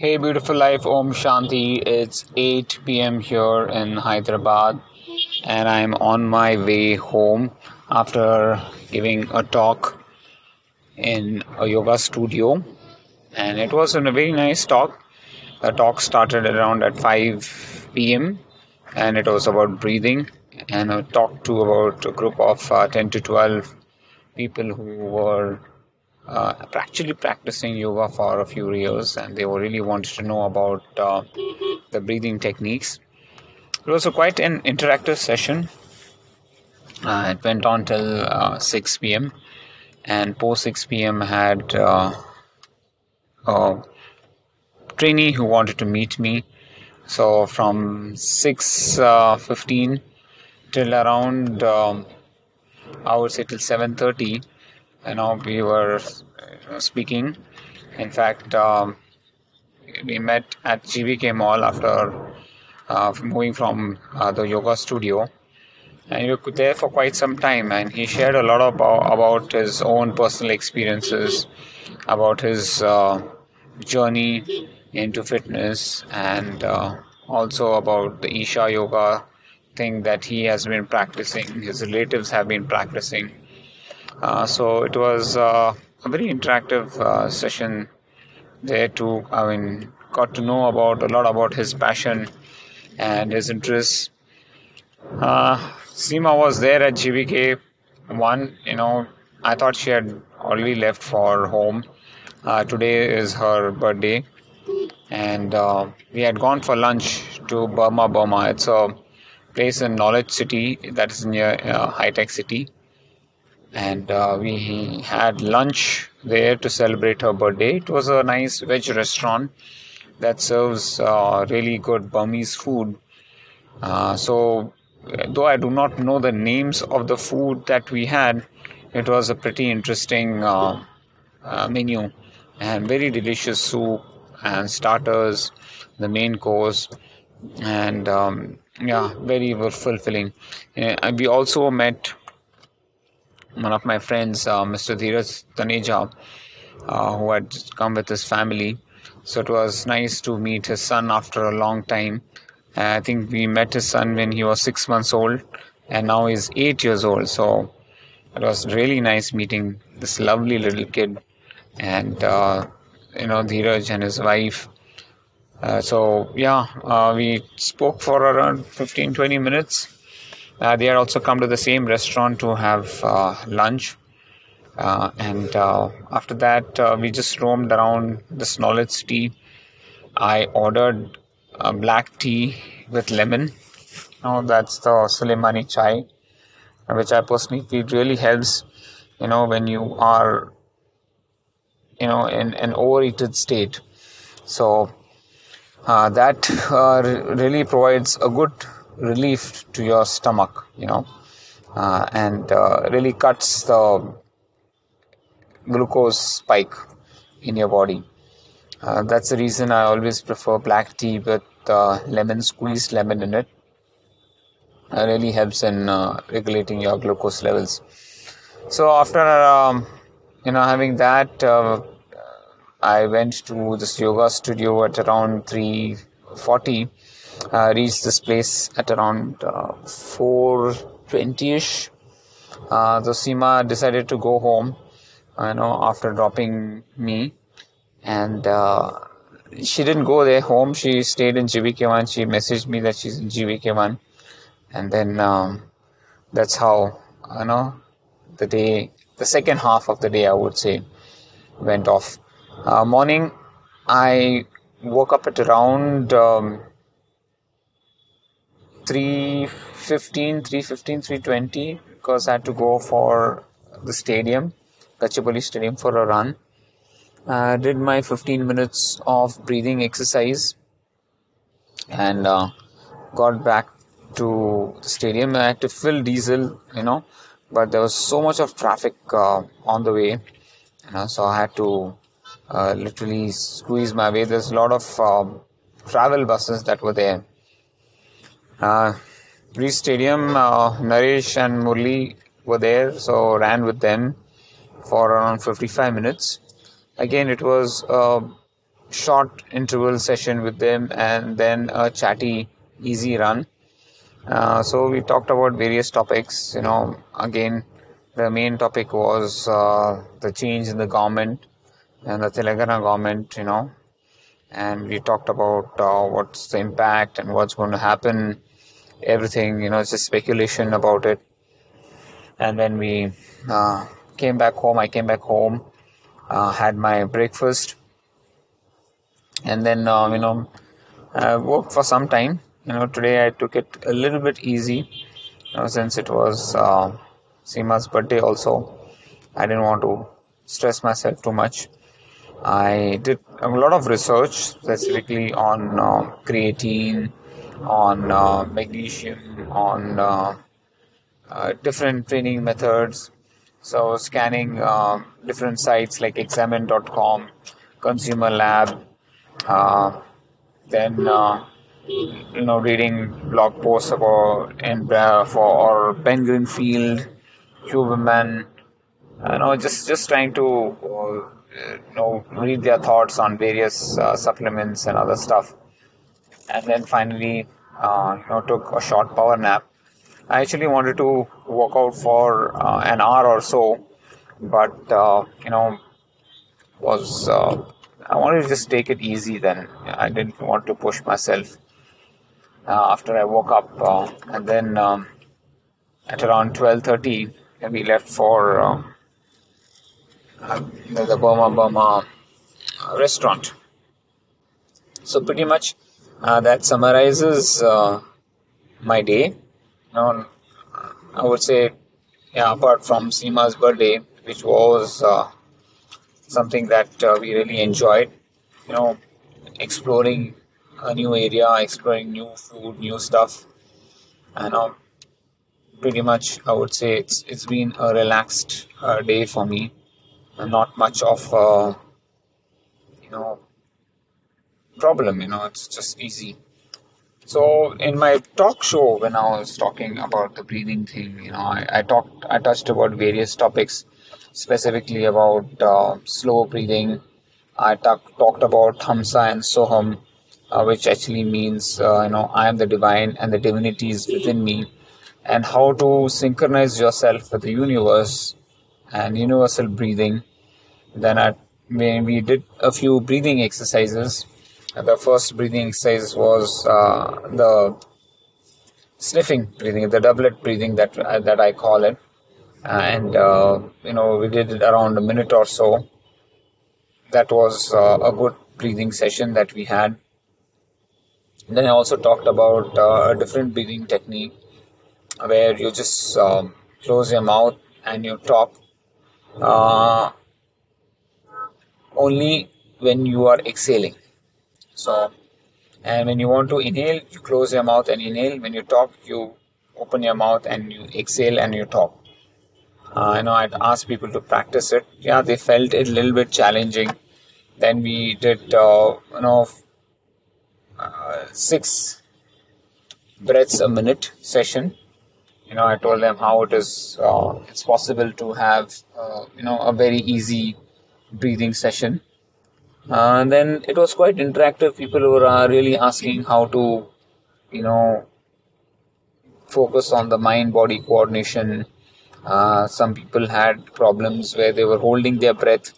Hey beautiful life, Om Shanti. It's 8 p.m. here in Hyderabad and I'm on my way home after giving a talk in a yoga studio, and it was a very nice talk. The talk started around at 5 p.m. and it was about breathing, and I talked to about a group of 10 to 12 people who were actually practicing yoga for a few years, and they really wanted to know about the breathing techniques. It was quite an interactive session. It went on till 6 p.m. and post 6 p.m. had a trainee who wanted to meet me. So from 6:15 till around I would say till 7:30, and now we were speaking. In fact, we met at GVK mall after moving from the yoga studio, and we were there for quite some time, and he shared a lot about his own personal experiences, about his journey into fitness, and also about the Isha Yoga thing that he has been practicing, his relatives have been practicing. So it was a very interactive session there too. I mean, got to know a lot about his passion and his interests. Seema was there at GVK one. I thought she had already left for home. Today is her birthday, and we had gone for lunch to Burma Burma. It's a place in Knowledge City that is near High Tech City. And we had lunch there to celebrate her birthday. It was a nice veg restaurant that serves really good Burmese food. So, though I do not know the names of the food that we had, it was a pretty interesting menu, and very delicious soup and starters, the main course, and very fulfilling. We also met one of my friends, Mr. Dheeraj Taneja, who had come with his family. So it was nice to meet his son after a long time. I think we met his son when he was 6 months old, and now he's 8 years old. So it was really nice meeting this lovely little kid, and Dheeraj and his wife. We spoke for around 15-20 minutes. They had also come to the same restaurant to have lunch. And after that, we just roamed around this Knowledge City. I ordered a black tea with lemon. Now that's the Sulaimani chai, which I personally feel really helps, when you are, in an overheated state. So that really provides a good relief to your stomach, and really cuts the glucose spike in your body. That's the reason I always prefer black tea with lemon, squeezed lemon in it. It really helps in regulating your glucose levels. So after having that, I went to this yoga studio at around 3:40. Reached this place at around 4:20ish. So Seema decided to go home, after dropping me, and she didn't go there home. She stayed in GVK1. She messaged me that she's in GVK1, and then that's how the second half of the day, I would say, went off. Morning, I woke up at around 3:20, because I had to go for the stadium, Kachiboli Stadium, for a run. I did my 15 minutes of breathing exercise and got back to the stadium. I had to fill diesel, but there was so much of traffic on the way, so I had to literally squeeze my way. There's a lot of travel buses that were there. Reached stadium, Naresh and Murli were there, so ran with them for around 55 minutes. Again, it was short interval session with them, and then a chatty, easy run. So we talked about various topics. You know, again, the main topic was the change in the government and the Telangana government, you know, and we talked about what's the impact and what's going to happen, everything, you know, it's just speculation about it. And then we came back home, had my breakfast, and then, you know, I worked for some time. You know, today I took it a little bit easy, you know, since it was Seema's birthday also. I didn't want to stress myself too much. I did a lot of research specifically on creatine, on magnesium, on different training methods. So scanning different sites like examine.com, consumer lab, then you know, reading blog posts about for Ben Greenfield, Huberman, you know, just trying to you know, read their thoughts on various supplements and other stuff. And then finally, you know, took a short power nap. I actually wanted to work out for an hour or so, but you know, was I wanted to just take it easy. Then I didn't want to push myself. After I woke up, and then at around 12:30, we left for the Burma Burma restaurant. So pretty much that summarizes my day. Now, I would say, yeah, apart from Seema's birthday, which was something that we really enjoyed, you know, exploring a new area, exploring new food, new stuff. And pretty much I would say it's been a relaxed day for me, and not much of you know, problem, you know, it's just easy. So in my talk show, when I was talking about the breathing thing, you know, I touched about various topics, specifically about slow breathing. I talked about Hamsa and Soham, which actually means, you know, I am the divine and the divinity is within me, and how to synchronize yourself with the universe and universal breathing. Then we did a few breathing exercises. The first breathing exercise was the sniffing breathing, the doublet breathing that I call it. And, you know, we did it around a minute or so. That was a good breathing session that we had. And then I also talked about a different breathing technique where you just close your mouth and you talk only when you are exhaling. So, and when you want to inhale, you close your mouth and inhale. When you talk, you open your mouth and you exhale and you talk. You know, I'd asked people to practice it. Yeah, they felt it a little bit challenging. Then we did, you know, 6 breaths a minute session. You know, I told them how it is, it's possible to have, you know, a very easy breathing session. And then it was quite interactive. People were really asking how to, you know, focus on the mind-body coordination. Some people had problems where they were holding their breath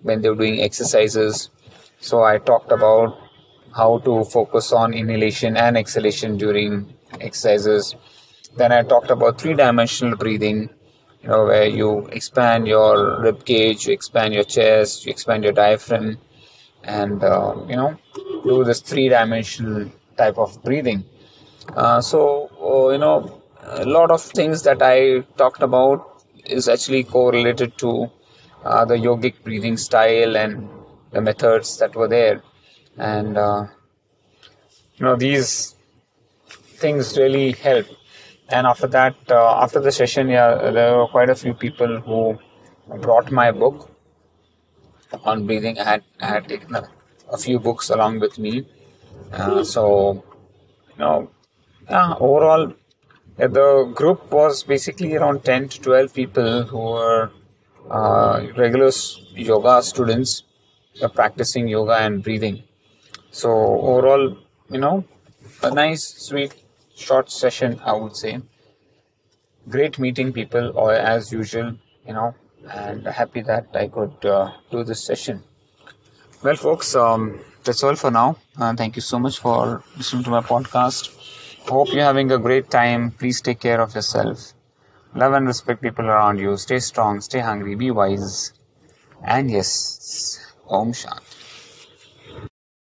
when they were doing exercises. So I talked about how to focus on inhalation and exhalation during exercises. Then I talked about 3-dimensional breathing, you know, where you expand your rib cage, you expand your chest, you expand your diaphragm, and you know, do this 3-dimensional type of breathing. You know, a lot of things that I talked about is actually correlated to the yogic breathing style and the methods that were there. And you know, these things really help. And after that, after the session, yeah, there were quite a few people who brought my book on breathing. I had taken a few books along with me. So you know, yeah, overall, yeah, the group was basically around 10 to 12 people who were regular yoga students practicing yoga and breathing. So overall, a nice, sweet, short session, I would say. Great meeting people, or as usual, and happy that I could do this session. Well, folks, that's all for now. Thank you so much for listening to my podcast. Hope you're having a great time. Please take care of yourself. Love and respect people around you. Stay strong, stay hungry, be wise. And yes, Om Shanti.